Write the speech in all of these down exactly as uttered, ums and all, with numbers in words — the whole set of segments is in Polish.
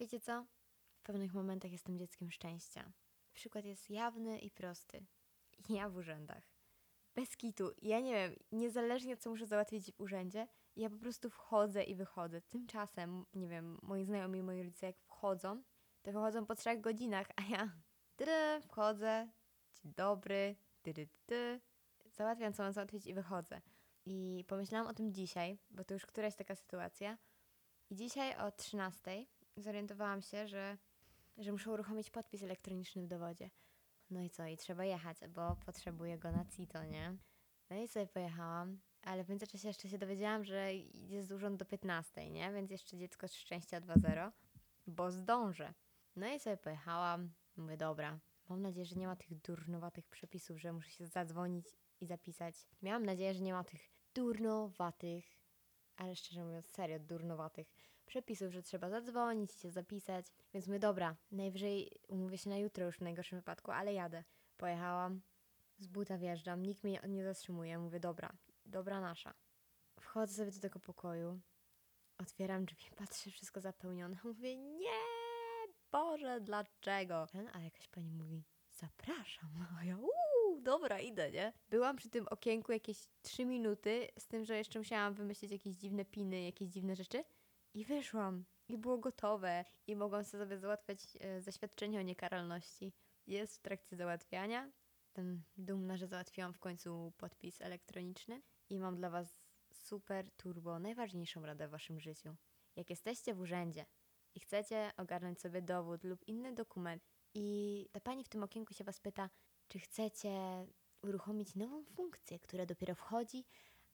Wiecie co? W pewnych momentach jestem dzieckiem szczęścia. Przykład jest jawny i prosty. Ja w urzędach. Bez kitu. Ja nie wiem, niezależnie co muszę załatwić w urzędzie, ja po prostu wchodzę i wychodzę. Tymczasem, nie wiem, moi znajomi i moi rodzice jak wchodzą, to wychodzą po trzech godzinach, a ja tyry, wchodzę, dzień dobry, tyry, ty, załatwiam co mam załatwić i wychodzę. I pomyślałam o tym dzisiaj, bo to już któraś taka sytuacja. I dzisiaj o trzynastej zorientowałam się, że, że muszę uruchomić podpis elektroniczny w dowodzie. No i co? I trzeba jechać, bo potrzebuję go na CITO, nie? No i sobie pojechałam, ale w międzyczasie jeszcze się dowiedziałam, że jest urząd do piętnastej, nie? Więc jeszcze dziecko z szczęścia dwa zero, bo zdążę. No i sobie pojechałam, mówię, dobra, mam nadzieję, że nie ma tych durnowatych przepisów, że muszę się zadzwonić i zapisać. Miałam nadzieję, że nie ma tych durnowatych, ale szczerze mówiąc, serio, durnowatych przepisów, że trzeba zadzwonić i się zapisać. Więc mówię, dobra, najwyżej umówię się na jutro już w najgorszym wypadku, ale jadę. Pojechałam, z buta wjeżdżam, nikt mnie nie zatrzymuje. Mówię, dobra, dobra nasza. Wchodzę sobie do tego pokoju, otwieram drzwi, patrzę, wszystko zapełnione. Mówię, nie, Boże, dlaczego? Ale jakaś pani mówi, zapraszam. A ja, uuu, dobra, idę, nie? Byłam przy tym okienku jakieś trzy minuty, z tym, że jeszcze musiałam wymyślić jakieś dziwne piny, jakieś dziwne rzeczy. I wyszłam. I było gotowe. I mogłam sobie załatwiać e, zaświadczenie o niekaralności. Jest w trakcie załatwiania. Jestem dumna, że załatwiłam w końcu podpis elektroniczny. I mam dla Was super turbo, najważniejszą radę w Waszym życiu. Jak jesteście w urzędzie i chcecie ogarnąć sobie dowód lub inny dokument i ta pani w tym okienku się Was pyta, czy chcecie uruchomić nową funkcję, która dopiero wchodzi,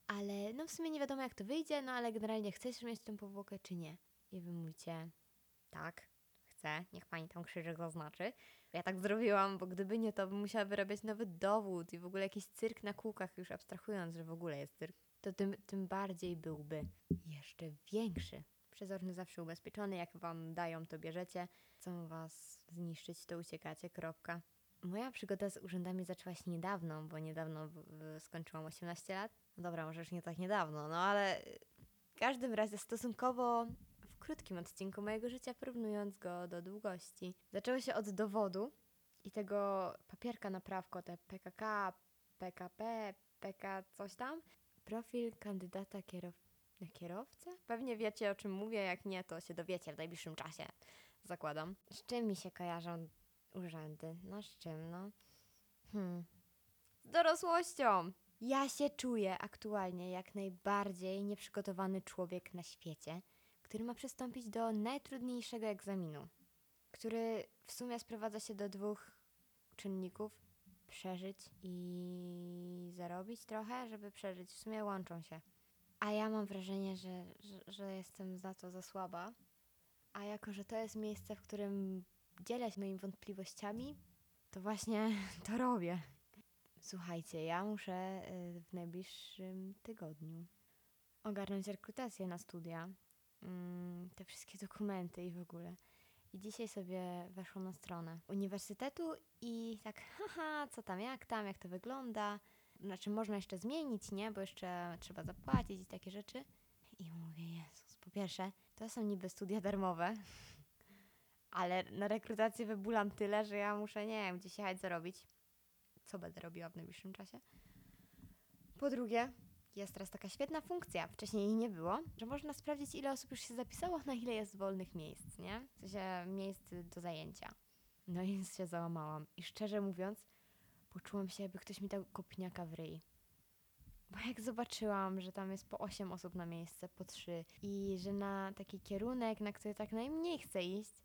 ale no w sumie nie wiadomo jak to wyjdzie, no ale generalnie chcesz mieć tę powłokę czy nie? I wy mówicie, tak, chcę, niech pani tam krzyżyk zaznaczy. Ja tak zrobiłam, bo gdyby nie, to bym musiała wyrabiać nowy dowód i w ogóle jakiś cyrk na kółkach, już abstrahując, że w ogóle jest cyrk, to tym, tym bardziej byłby jeszcze większy. Przezorny zawsze ubezpieczony, jak wam dają, to bierzecie. Chcą was zniszczyć, to uciekacie, kropka. Moja przygoda z urzędami zaczęła się niedawno, bo niedawno w, w, skończyłam osiemnaście lat. No dobra, może już nie tak niedawno, no ale w każdym razie stosunkowo w krótkim odcinku mojego życia, porównując go do długości. Zaczęło się od dowodu i tego papierka na prawko, te P K K, P K P, P K coś tam. Profil kandydata kierow... na kierowcę? Pewnie wiecie, o czym mówię, jak nie, to się dowiecie w najbliższym czasie, zakładam. Z czym mi się kojarzą urzędy? No z czym, no? Hmm. Z dorosłością! Ja się czuję aktualnie jak najbardziej nieprzygotowany człowiek na świecie, który ma przystąpić do najtrudniejszego egzaminu, który w sumie sprowadza się do dwóch czynników. Przeżyć i zarobić trochę, żeby przeżyć. W sumie łączą się. A ja mam wrażenie, że, że, że jestem za to za słaba. A jako, że to jest miejsce, w którym dzielę się moimi wątpliwościami, to właśnie to robię. Słuchajcie, ja muszę w najbliższym tygodniu ogarnąć rekrutację na studia, te wszystkie dokumenty i w ogóle. I dzisiaj sobie weszłam na stronę uniwersytetu i tak, haha, co tam, jak tam, jak to wygląda. Znaczy, można jeszcze zmienić, nie? Bo jeszcze trzeba zapłacić i takie rzeczy. I mówię, Jezus, po pierwsze, to są niby studia darmowe, ale na rekrutację wybulam tyle, że ja muszę, nie wiem, gdzieś jechać zarobić. Co będę robiła w najbliższym czasie. Po drugie, jest teraz taka świetna funkcja, wcześniej jej nie było, że można sprawdzić, ile osób już się zapisało, na ile jest wolnych miejsc, nie? W sensie miejsc do zajęcia. No i się załamałam. I szczerze mówiąc, poczułam się, jakby ktoś mi dał kopniaka w ryj. Bo jak zobaczyłam, że tam jest po osiem osób na miejsce, po trzy i że na taki kierunek, na który tak najmniej chcę iść,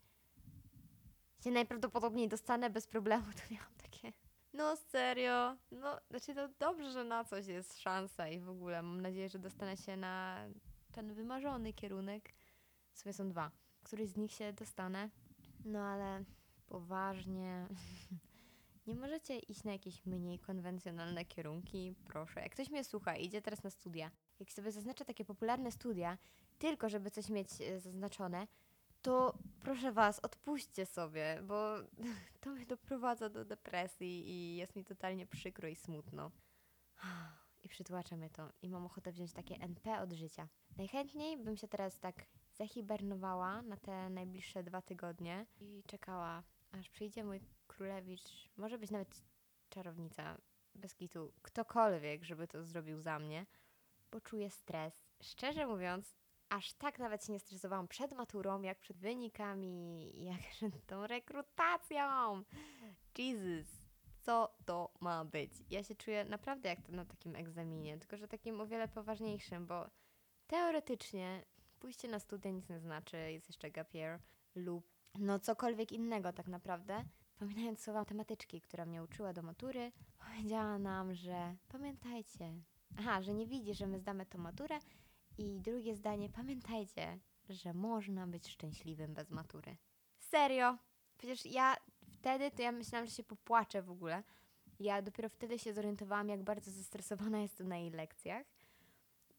się najprawdopodobniej dostanę bez problemu, to miałam takie... No serio, no znaczy to dobrze, że na coś jest szansa i w ogóle mam nadzieję, że dostanę się na ten wymarzony kierunek. W sumie są dwa, któryś z nich się dostanę, no ale poważnie nie możecie iść na jakieś mniej konwencjonalne kierunki, proszę. Jak ktoś mnie słucha i idzie teraz na studia, jak sobie zaznacza takie popularne studia, tylko żeby coś mieć zaznaczone, to proszę Was, odpuśćcie sobie, bo to mnie doprowadza do depresji i jest mi totalnie przykro i smutno. I przytłacza mnie to i mam ochotę wziąć takie N P od życia. Najchętniej bym się teraz tak Zahibernowała na te najbliższe dwa tygodnie i czekała, aż przyjdzie mój królewicz, może być nawet czarownica, bez kitu, ktokolwiek, żeby to zrobił za mnie, bo czuję stres. Szczerze mówiąc, aż tak nawet się nie stresowałam przed maturą, jak przed wynikami, jak przed tą rekrutacją. Jesus, co to ma być? Ja się czuję naprawdę jak to na takim egzaminie, tylko że takim o wiele poważniejszym, bo teoretycznie pójście na studia nic nie znaczy, jest jeszcze gap year lub no cokolwiek innego tak naprawdę. Pamiętając słowa matematyczki, która mnie uczyła do matury, powiedziała nam, że pamiętajcie, aha, że nie widzi, że my zdamy tą maturę i drugie zdanie, pamiętajcie, że można być szczęśliwym bez matury. Serio? Przecież ja wtedy, to ja myślałam, że się popłaczę w ogóle. Ja dopiero wtedy się zorientowałam, jak bardzo zestresowana jestem na jej lekcjach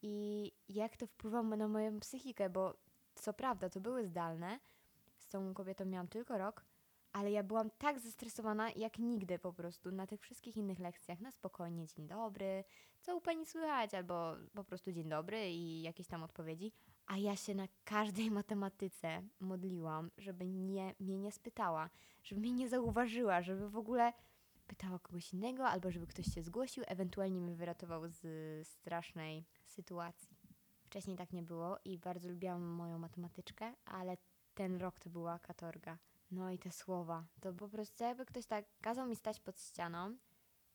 i jak to wpływa na moją psychikę, bo co prawda to były zdalne, z tą kobietą miałam tylko rok, ale ja byłam tak zestresowana jak nigdy po prostu na tych wszystkich innych lekcjach, na spokojnie, dzień dobry, co u pani słychać, albo po prostu dzień dobry i jakieś tam odpowiedzi. A ja się na każdej matematyce modliłam, żeby nie, mnie nie spytała, żeby mnie nie zauważyła, żeby w ogóle pytała kogoś innego, albo żeby ktoś się zgłosił, ewentualnie mnie wyratował z strasznej sytuacji. Wcześniej tak nie było i bardzo lubiłam moją matematyczkę, ale ten rok to była katorga. No i te słowa, to po prostu jakby ktoś tak kazał mi stać pod ścianą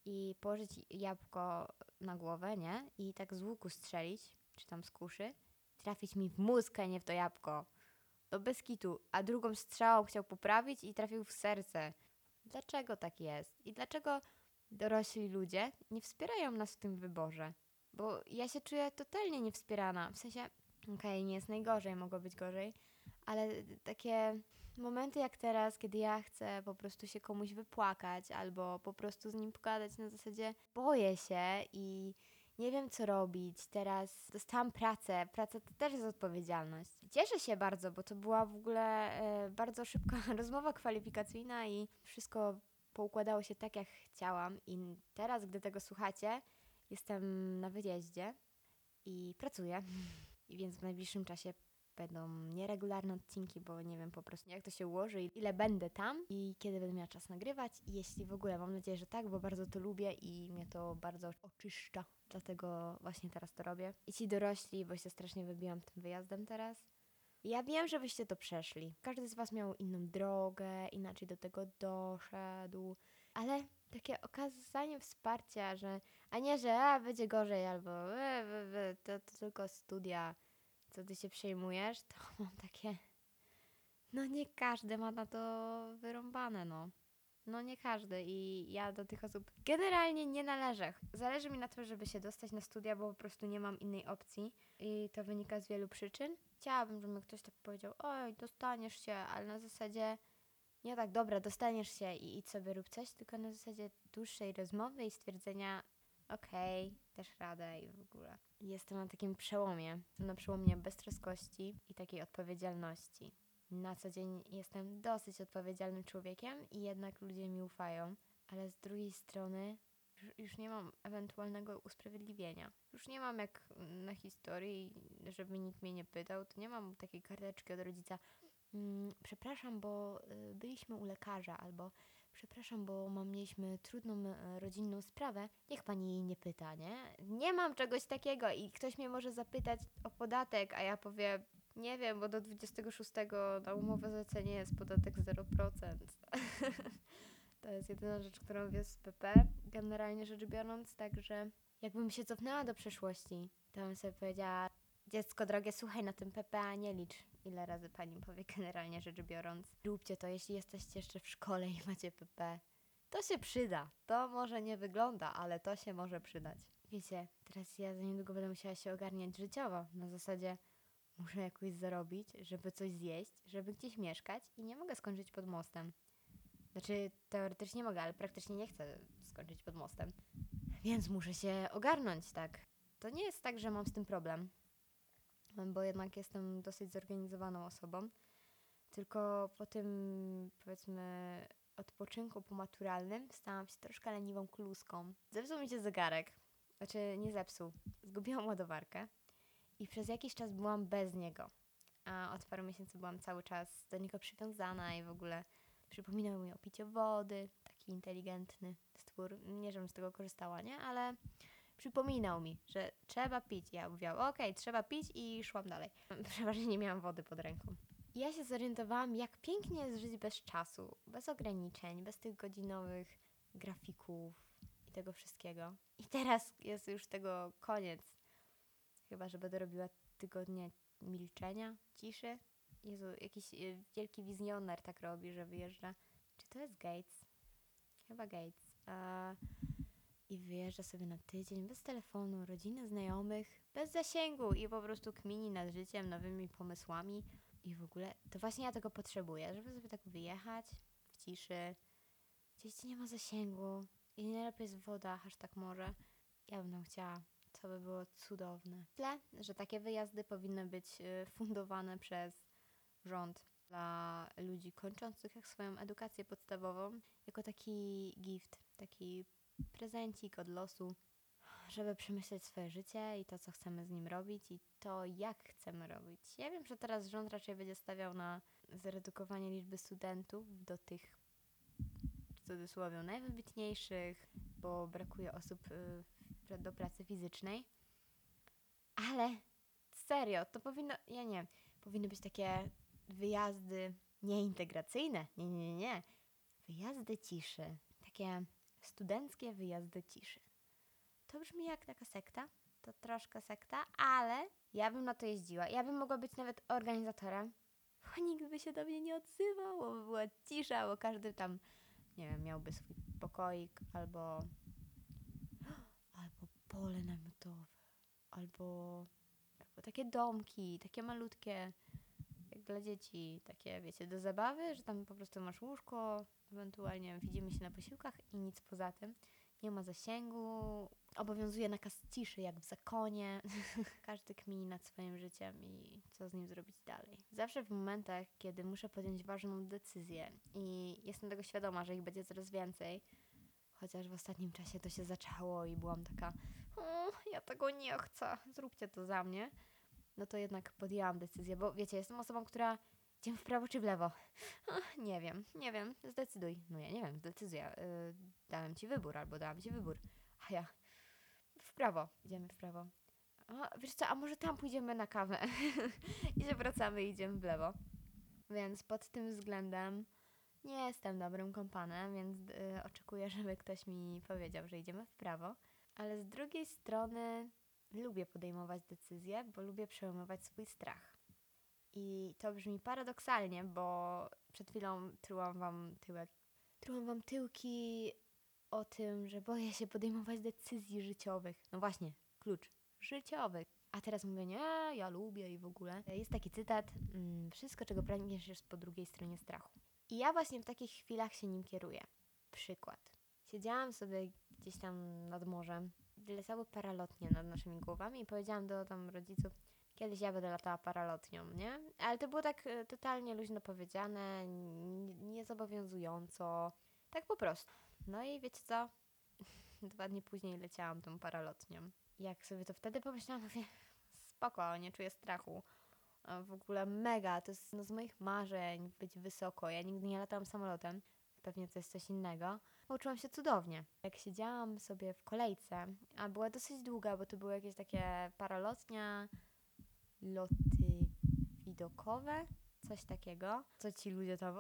i położyć jabłko na głowę, nie? I tak z łuku strzelić, czy tam z kuszy, trafić mi w mózg, a nie w to jabłko. To bez kitu, a drugą strzałą chciał poprawić i trafił w serce. Dlaczego tak jest? I dlaczego dorośli ludzie nie wspierają nas w tym wyborze? Bo ja się czuję totalnie niewspierana, w sensie, okej, okay, nie jest najgorzej, mogło być gorzej, ale takie momenty jak teraz, kiedy ja chcę po prostu się komuś wypłakać albo po prostu z nim pogadać na zasadzie boję się i nie wiem co robić, teraz dostałam pracę, praca to też jest odpowiedzialność. Cieszę się bardzo, bo to była w ogóle y, bardzo szybka rozmowa kwalifikacyjna i wszystko poukładało się tak jak chciałam i teraz, gdy tego słuchacie, jestem na wyjeździe i pracuję, i więc w najbliższym czasie będą nieregularne odcinki, bo nie wiem po prostu jak to się ułoży, ile będę tam i kiedy będę miała czas nagrywać i jeśli w ogóle, mam nadzieję, że tak, bo bardzo to lubię i mnie to bardzo oczyszcza, dlatego właśnie teraz to robię. I ci dorośli, bo się strasznie wybiłam tym wyjazdem teraz, ja wiem, że wyście to przeszli. Każdy z was miał inną drogę, inaczej do tego doszedł, ale takie okazanie wsparcia, że a nie, że a, będzie gorzej albo e, e, to, to tylko studia, co ty się przejmujesz, to mam takie, no nie każdy ma na to wyrąbane, no. No nie każdy i ja do tych osób generalnie nie należę. Zależy mi na tym, żeby się dostać na studia, bo po prostu nie mam innej opcji i to wynika z wielu przyczyn. Chciałabym, żeby ktoś tak powiedział, oj, dostaniesz się, ale na zasadzie nie tak, dobra, dostaniesz się i idź sobie rób coś, tylko na zasadzie dłuższej rozmowy i stwierdzenia, okej, okay, też radę i w ogóle. Jestem na takim przełomie, na przełomie beztroskości i takiej odpowiedzialności. Na co dzień jestem dosyć odpowiedzialnym człowiekiem i jednak ludzie mi ufają, ale z drugiej strony już nie mam ewentualnego usprawiedliwienia. Już nie mam jak na historii, żeby nikt mnie nie pytał, to nie mam takiej karteczki od rodzica, przepraszam, bo byliśmy u lekarza, albo przepraszam, bo mam, mieliśmy trudną rodzinną sprawę, niech pani jej nie pyta, nie? Nie mam czegoś takiego i ktoś mnie może zapytać o podatek, a ja powiem, nie wiem, bo do dwudziestego szóstego na umowę zlecenie jest podatek zero procent. To jest jedyna rzecz, którą wiem z P P, generalnie rzecz biorąc, także jakbym się cofnęła do przeszłości, to bym sobie powiedziała, dziecko drogie, słuchaj, na tym P P A nie licz, ile razy pani powie, generalnie rzecz biorąc. Róbcie to, jeśli jesteście jeszcze w szkole i macie P P. To się przyda. To może nie wygląda, ale to się może przydać. Wiecie, teraz ja za niedługo będę musiała się ogarniać życiowo. Na zasadzie muszę jakoś zarobić, żeby coś zjeść, żeby gdzieś mieszkać i nie mogę skończyć pod mostem. Znaczy, teoretycznie mogę, ale praktycznie nie chcę skończyć pod mostem. Więc muszę się ogarnąć, tak. To nie jest tak, że mam z tym problem, bo jednak jestem dosyć zorganizowaną osobą, tylko po tym, powiedzmy, odpoczynku pomaturalnym stałam się troszkę leniwą kluską. Zepsuł mi się zegarek, znaczy nie zepsuł, zgubiłam ładowarkę i przez jakiś czas byłam bez niego, a od paru miesięcy byłam cały czas do niego przywiązana i w ogóle przypominał mi o piciu wody, taki inteligentny stwór. Nie, żebym z tego korzystała, nie? Ale przypominał mi, że trzeba pić. Ja mówiłam, okej, okay, trzeba pić i szłam dalej. Przeważnie nie miałam wody pod ręką. I ja się zorientowałam, jak pięknie jest żyć bez czasu, bez ograniczeń, bez tych godzinowych grafików i tego wszystkiego. I teraz jest już tego koniec. Chyba, że będę robiła tygodnie milczenia, ciszy. Jezu, jakiś wielki wizjoner tak robi, że wyjeżdża. Czy to jest Gates? Chyba Gates. Eee, I wyjeżdża sobie na tydzień bez telefonu, rodziny, znajomych, bez zasięgu i po prostu kmini nad życiem, nowymi pomysłami. I w ogóle to właśnie ja tego potrzebuję, żeby sobie tak wyjechać w ciszy. Gdzieś gdzie nie ma zasięgu i najlepiej jest woda, hashtag morze. Ja bym tam chciała. To by było cudowne. Tyle, że takie wyjazdy powinny być fundowane przez rząd dla ludzi kończących jak swoją edukację podstawową, jako taki gift, taki prezencik od losu, żeby przemyśleć swoje życie i to, co chcemy z nim robić i to, jak chcemy robić. Ja wiem, że teraz rząd raczej będzie stawiał na zredukowanie liczby studentów do tych, w cudzysłowie, najwybitniejszych, bo brakuje osób do pracy fizycznej, ale serio, to powinno, ja nie wiem, powinny być takie wyjazdy nieintegracyjne, nie, nie, nie, wyjazdy ciszy, takie studenckie wyjazdy ciszy. To brzmi jak taka sekta, to troszkę sekta, ale ja bym na to jeździła, ja bym mogła być nawet organizatorem, bo nikt by się do mnie nie odzywał, bo by była cisza, bo każdy tam, nie wiem, miałby swój pokoik albo albo pole namiotowe, albo, albo takie domki, takie malutkie, jak dla dzieci, takie, wiecie, do zabawy, że tam po prostu masz łóżko, ewentualnie widzimy się na posiłkach i nic poza tym. Nie ma zasięgu, obowiązuje nakaz ciszy, jak w zakonie. Każdy kmini nad swoim życiem i co z nim zrobić dalej. Zawsze w momentach, kiedy muszę podjąć ważną decyzję i jestem tego świadoma, że ich będzie coraz więcej, chociaż w ostatnim czasie to się zaczęło i byłam taka, o, ja tego nie chcę, zróbcie to za mnie. No to jednak podjęłam decyzję, bo wiecie, jestem osobą, która idziemy w prawo czy w lewo. O, nie wiem, nie wiem, zdecyduj. No ja nie wiem, zdecyduję. Yy, dałem ci wybór albo dałam ci wybór. A ja w prawo, idziemy w prawo. O, wiesz co, a może tam pójdziemy na kawę i się wracamy i idziemy w lewo. Więc pod tym względem nie jestem dobrym kompanem, więc yy, oczekuję, żeby ktoś mi powiedział, że idziemy w prawo. Ale z drugiej strony lubię podejmować decyzje, bo lubię przełamywać swój strach. I to brzmi paradoksalnie, bo przed chwilą trułam wam tyłek. Trułam wam tyłki o tym, że boję się podejmować decyzji życiowych. No właśnie, klucz. Życiowych. A teraz mówię, nie, ja lubię i w ogóle. Jest taki cytat, wszystko czego pragniesz jest po drugiej stronie strachu. I ja właśnie w takich chwilach się nim kieruję. Przykład. Siedziałam sobie gdzieś tam nad morzem, leciały paralotnie nad naszymi głowami i powiedziałam do tam rodziców, kiedyś ja będę latała paralotnią, nie? Ale to było tak totalnie luźno powiedziane, niezobowiązująco, tak po prostu. No i wiecie co? Dwa dni później leciałam tą paralotnią. Jak sobie to wtedy pomyślałam, mówię, spoko, nie czuję strachu. W ogóle mega, to jest no, z moich marzeń być wysoko. Ja nigdy nie latałam samolotem, pewnie to jest coś innego. Uczyłam się cudownie. Jak siedziałam sobie w kolejce, a była dosyć długa, bo to były jakieś takie paralotnia, loty widokowe, coś takiego, co ci ludzie tam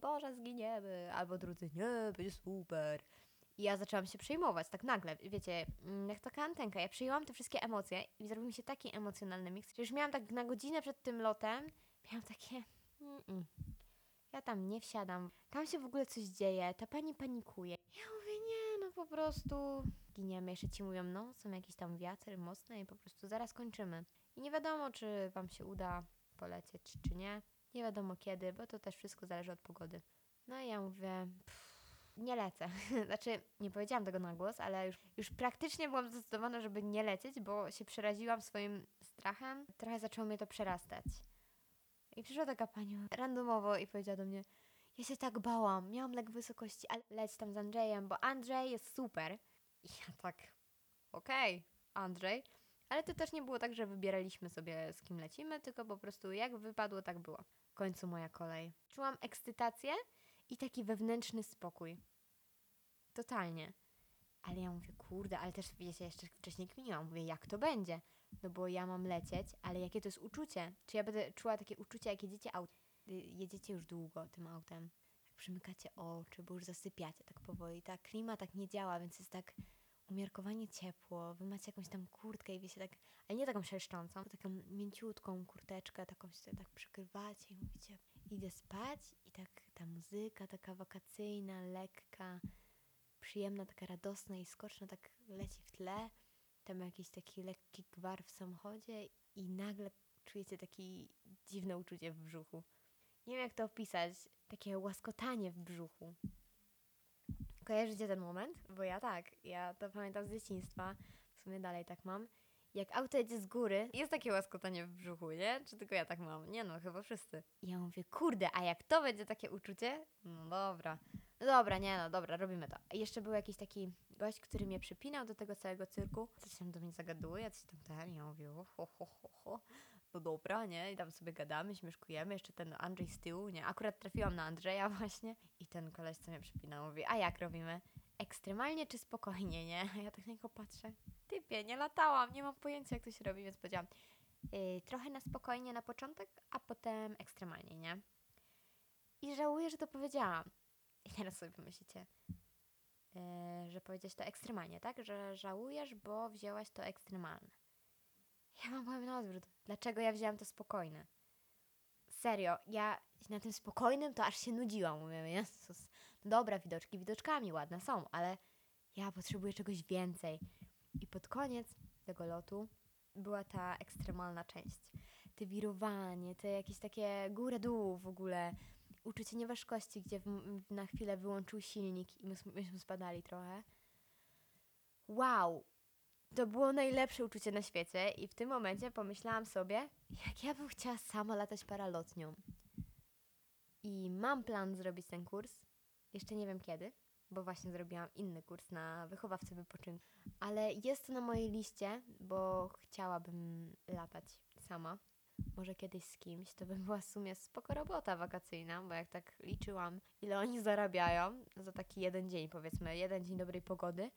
Boże, zginiemy, albo drudzy, nie, będzie super. I ja zaczęłam się przejmować tak nagle, wiecie, jak taka antenka. Ja przyjęłam te wszystkie emocje i zrobił mi się taki emocjonalny miks, że już miałam tak na godzinę przed tym lotem, miałam takie Mm-mm. ja tam nie wsiadam, tam się w ogóle coś dzieje, ta pani panikuje. Ja mówię, nie, no po prostu giniemy, jeszcze ci mówią, no są jakieś tam wiatry mocne i po prostu zaraz kończymy. I nie wiadomo, czy wam się uda polecieć, czy nie. Nie wiadomo kiedy, bo to też wszystko zależy od pogody. No i ja mówię, pff, nie lecę. Znaczy, nie powiedziałam tego na głos, ale już, już praktycznie byłam zdecydowana, żeby nie lecieć, bo się przeraziłam swoim strachem. Trochę zaczęło mnie to przerastać. I przyszła taka pani randomowo i powiedziała do mnie, ja się tak bałam, miałam lek wysokości, ale leć tam z Andrzejem, bo Andrzej jest super. I ja tak, okej, okay, Andrzej. Ale to też nie było tak, że wybieraliśmy sobie z kim lecimy, tylko po prostu jak wypadło, tak było. W końcu moja kolej. Czułam ekscytację i taki wewnętrzny spokój. Totalnie. Ale ja mówię, kurde, ale też wiecie, ja jeszcze wcześniej kminiłam. Mówię, jak to będzie? No bo ja mam lecieć, ale jakie to jest uczucie? Czy ja będę czuła takie uczucie, jak jedziecie autem? Jedziecie już długo tym autem. Tak przymykacie oczy, bo już zasypiacie tak powoli. Ta klima tak nie działa, więc jest tak umiarkowanie ciepło. Wy macie jakąś tam kurtkę i wiecie tak, ale nie taką szelszczącą, taką mięciutką kurteczkę, taką się tak przykrywacie i mówicie, idę spać i tak ta muzyka taka wakacyjna, lekka, przyjemna, taka radosna i skoczna tak leci w tle. Tam jakiś taki lekki gwar w samochodzie i nagle czujecie takie dziwne uczucie w brzuchu. Nie wiem, jak to opisać. Takie łaskotanie w brzuchu. Kojarzycie ten moment? Bo ja tak. Ja to pamiętam z dzieciństwa. W sumie dalej tak mam. Jak auto jedzie z góry, jest takie łaskotanie w brzuchu, nie? Czy tylko ja tak mam? Nie no, chyba wszyscy. I ja mówię, kurde, a jak to będzie takie uczucie? No dobra. No dobra, nie no, dobra, robimy to. I jeszcze był jakiś taki gość, który mnie przypinał do tego całego cyrku. Coś tam do mnie zagaduje, coś tam ten. Ja mówię, ho, ho, ho, ho. No dobra, nie? I tam sobie gadamy, śmieszkujemy. Jeszcze ten Andrzej z tyłu, nie? Akurat trafiłam na Andrzeja właśnie. I ten koleś, co mnie przypinał, mówi, a jak robimy? Ekstremalnie czy spokojnie, nie? Ja tak na niego patrzę. Typie, nie latałam, nie mam pojęcia, jak to się robi, więc powiedziałam, yy, trochę na spokojnie na początek, a potem ekstremalnie, nie? I żałuję, że to powiedziałam. I teraz sobie pomyślicie, yy, że powiedziałeś to ekstremalnie, tak? Że żałujesz, bo wzięłaś to ekstremalne. Ja mam powiem na odwrót. Dlaczego ja wzięłam to spokojne? Serio, ja na tym spokojnym to aż się nudziłam. Mówię, Jezus, dobra, widoczki widoczkami, ładne są, ale ja potrzebuję czegoś więcej. I pod koniec tego lotu była ta ekstremalna część. Te wirowanie, te jakieś takie górę-dół w ogóle, uczucie nieważkości, gdzie w, na chwilę wyłączył silnik i myśmy, myśmy spadali trochę. Wow! To było najlepsze uczucie na świecie i w tym momencie pomyślałam sobie, jak ja bym chciała sama latać paralotnią. I mam plan zrobić ten kurs, jeszcze nie wiem kiedy, bo właśnie zrobiłam inny kurs na wychowawcę wypoczynku. Ale jest to na mojej liście, bo chciałabym latać sama. Może kiedyś z kimś, to by była w sumie spoko robota wakacyjna, bo jak tak liczyłam, ile oni zarabiają za taki jeden dzień, powiedzmy, jeden dzień dobrej pogody,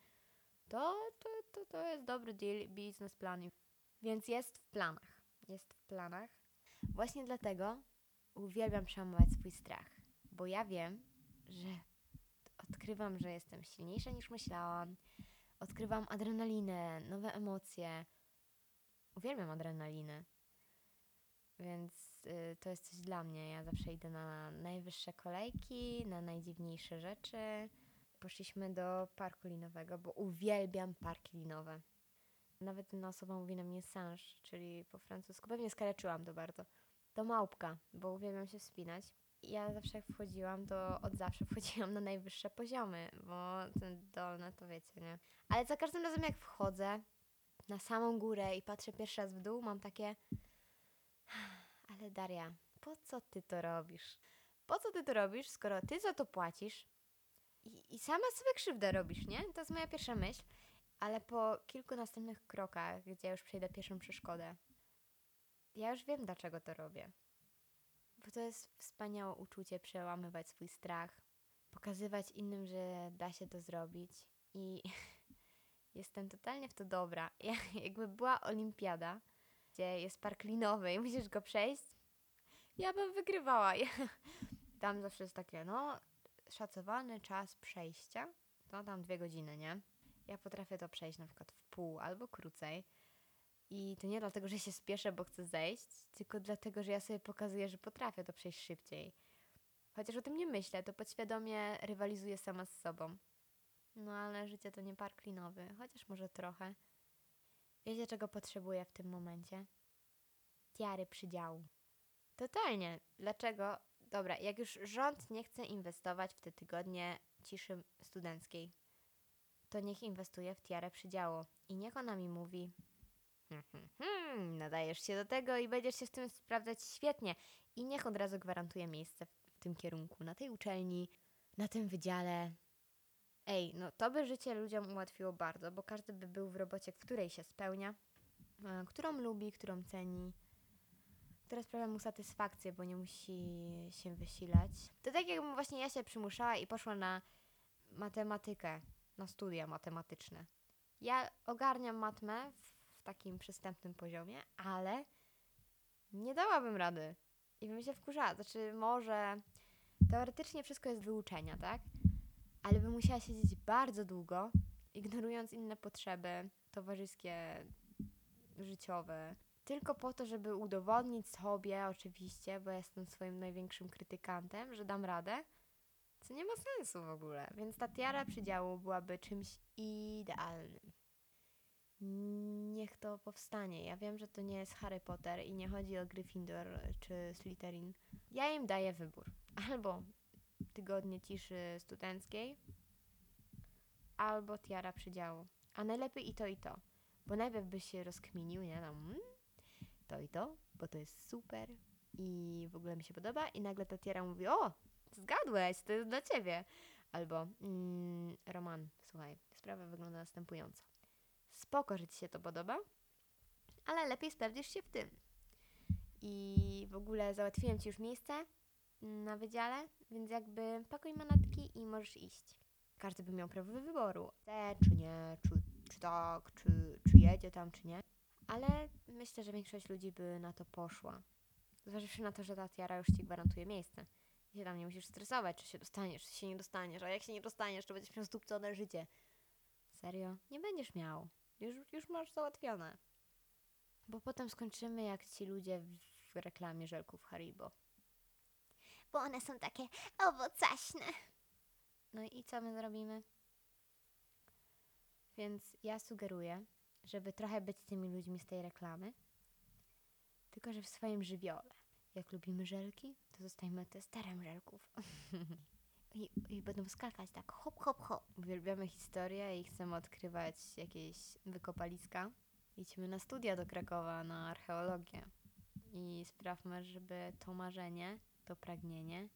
to, to, to, to jest dobry deal, biznesplan. Więc jest w planach. Jest w planach. Właśnie dlatego uwielbiam przełamywać swój strach, bo ja wiem, że odkrywam, że jestem silniejsza niż myślałam, odkrywam adrenalinę, nowe emocje. Uwielbiam adrenalinę. Więc y, to jest coś dla mnie. Ja zawsze idę na najwyższe kolejki, na najdziwniejsze rzeczy. Poszliśmy do parku linowego, bo uwielbiam parki linowe. Nawet jedna osoba mówi na mnie singe, czyli po francusku. Pewnie skaleczyłam to bardzo. To małpka, bo uwielbiam się wspinać. Ja zawsze jak wchodziłam, to od zawsze wchodziłam na najwyższe poziomy, bo ten dolny to wiecie, nie? Ale za każdym razem jak wchodzę na samą górę i patrzę pierwszy raz w dół, mam takie... Ale Daria, po co ty to robisz? Po co ty to robisz, skoro ty za to płacisz i, i sama sobie krzywdę robisz, nie? To jest moja pierwsza myśl, ale po kilku następnych krokach, gdzie ja już przejdę pierwszą przeszkodę, ja już wiem, dlaczego to robię. Bo to jest wspaniałe uczucie przełamywać swój strach, pokazywać innym, że da się to zrobić i jestem totalnie w to dobra. Ja, jakby była olimpiada, gdzie jest park linowy i musisz go przejść, ja bym wygrywała. Ja, tam zawsze jest takie, no, szacowany czas przejścia, to tam dwie godziny, nie? Ja potrafię to przejść na przykład w pół albo krócej. I to nie dlatego, że się spieszę, bo chcę zejść, tylko dlatego, że ja sobie pokazuję, że potrafię to przejść szybciej. Chociaż o tym nie myślę, to podświadomie rywalizuję sama z sobą. No ale życie to nie park linowy, chociaż może trochę. Wiecie, czego potrzebuję w tym momencie? Tiary przydziału. Totalnie. Dlaczego? Dobra, jak już rząd nie chce inwestować w te tygodnie ciszy studenckiej, to niech inwestuje w tiarę przydziału. I niech ona mi mówi, hm, hm, hm, nadajesz się do tego i będziesz się z tym sprawdzać świetnie. I niech od razu gwarantuje miejsce w tym kierunku, na tej uczelni, na tym wydziale. Ej, no to by życie ludziom ułatwiło bardzo, bo każdy by był w robocie, w której się spełnia, którą lubi, którą ceni, która sprawia mu satysfakcję, bo nie musi się wysilać. To tak jakbym właśnie ja się przymuszała i poszła na matematykę, na studia matematyczne. Ja ogarniam matmę w takim przystępnym poziomie, ale nie dałabym rady i bym się wkurzała. Znaczy może teoretycznie wszystko jest do wyuczenia, tak? Ale bym musiała siedzieć bardzo długo, ignorując inne potrzeby towarzyskie, życiowe. Tylko po to, żeby udowodnić sobie, oczywiście, bo jestem swoim największym krytykantem, że dam radę, co nie ma sensu w ogóle. Więc ta tiara przydziału byłaby czymś idealnym. Niech to powstanie. Ja wiem, że to nie jest Harry Potter i nie chodzi o Gryffindor czy Slytherin. Ja im daję wybór. Albo tygodnie ciszy studenckiej, albo tiara przydziału. A najlepiej i to, i to. Bo najpierw by się rozkminił, nie? No, mm, to i to, bo to jest super i w ogóle mi się podoba. I nagle ta tiara mówi, o, zgadłeś, to jest dla ciebie. Albo, mm, Roman, słuchaj, sprawa wygląda następująco. Spoko, że ci się to podoba, ale lepiej sprawdzisz się w tym. I w ogóle załatwiłem ci już miejsce na wydziale, więc jakby pakuj manatki i możesz iść. Każdy by miał prawo wyboru. Chce, czy nie, czy, czy tak, czy, czy jedzie tam, czy nie. Ale myślę, że większość ludzi by na to poszła. Zważywszy na to, że ta tiara już ci gwarantuje miejsce. I się tam nie musisz stresować, czy się dostaniesz, czy się nie dostaniesz. A jak się nie dostaniesz, to będziesz miał zdupcone życie. Serio? Nie będziesz miał. Już, już masz załatwione. Bo potem skończymy jak ci ludzie w reklamie żelków Haribo. Bo one są takie owocaśne. No i co my zrobimy? Więc ja sugeruję, żeby trochę być tymi ludźmi z tej reklamy, tylko że w swoim żywiole. Jak lubimy żelki, to zostajmy testerem żelków. I, I będą skakać tak hop, hop, hop. Uwielbiamy historię i chcemy odkrywać jakieś wykopaliska. Idźmy na studia do Krakowa, na archeologię. I sprawmy, żeby to marzenie, to pragnienie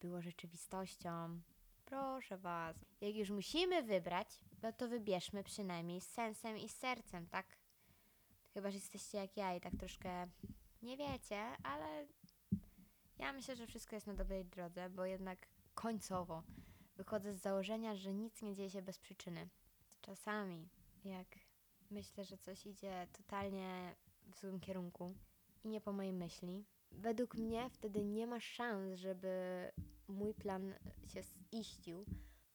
było rzeczywistością. Proszę was. Jak już musimy wybrać, no to wybierzmy przynajmniej z sensem i z sercem, tak? Chyba, że jesteście jak ja i tak troszkę nie wiecie, ale ja myślę, że wszystko jest na dobrej drodze, bo jednak końcowo wychodzę z założenia, że nic nie dzieje się bez przyczyny. Czasami, jak myślę, że coś idzie totalnie w złym kierunku i nie po mojej myśli, według mnie wtedy nie ma szans, żeby mój plan się ziścił.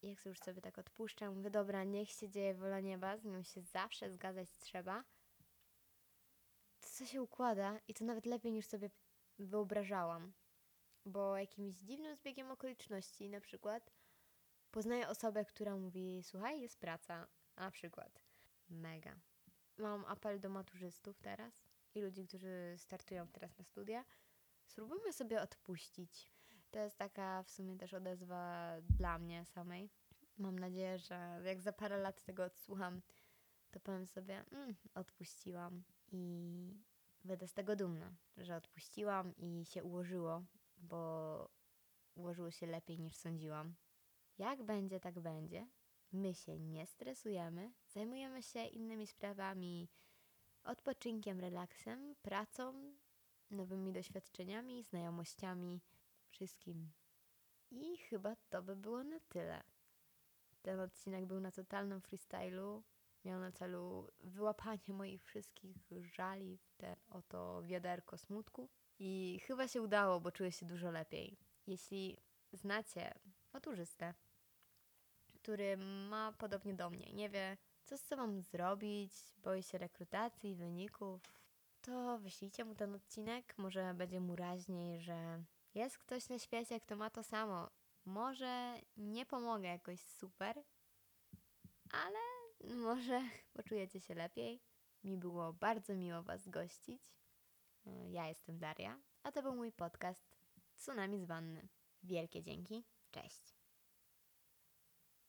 Jak sobie już sobie tak odpuszczę, mówię, dobra, niech się dzieje wola nieba, z nią się zawsze zgadzać trzeba. To co się układa i to nawet lepiej niż sobie wyobrażałam. Bo jakimś dziwnym zbiegiem okoliczności na przykład poznaję osobę, która mówi, słuchaj, jest praca, na przykład. Mega. Mam apel do maturzystów teraz i ludzi, którzy startują teraz na studia. Spróbujmy sobie odpuścić. To jest taka w sumie też odezwa dla mnie samej. Mam nadzieję, że jak za parę lat tego odsłucham, to powiem sobie, mm, odpuściłam i będę z tego dumna, że odpuściłam i się ułożyło, bo ułożyło się lepiej niż sądziłam. Jak będzie, tak będzie. My się nie stresujemy, zajmujemy się innymi sprawami, odpoczynkiem, relaksem, pracą, nowymi doświadczeniami, znajomościami, wszystkim. I chyba to by było na tyle. Ten odcinek był na totalnym freestylu. Miał na celu wyłapanie moich wszystkich żali w te oto wiaderko smutku. I chyba się udało, bo czuję się dużo lepiej. Jeśli znacie maturzystę, który ma podobnie do mnie, nie wie, co z sobą zrobić, boi się rekrutacji, wyników, to wyślijcie mu ten odcinek. Może będzie mu raźniej, że jest ktoś na świecie, kto ma to samo. Może nie pomogę jakoś super, ale może poczujecie się lepiej. Mi było bardzo miło was gościć. Ja jestem Daria, a to był mój podcast Tsunami z Wanny. Wielkie dzięki, cześć.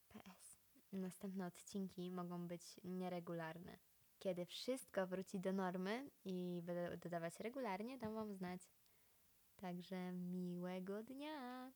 P S. Następne odcinki mogą być nieregularne. Kiedy wszystko wróci do normy i będę dodawać regularnie, dam wam znać. Także miłego dnia!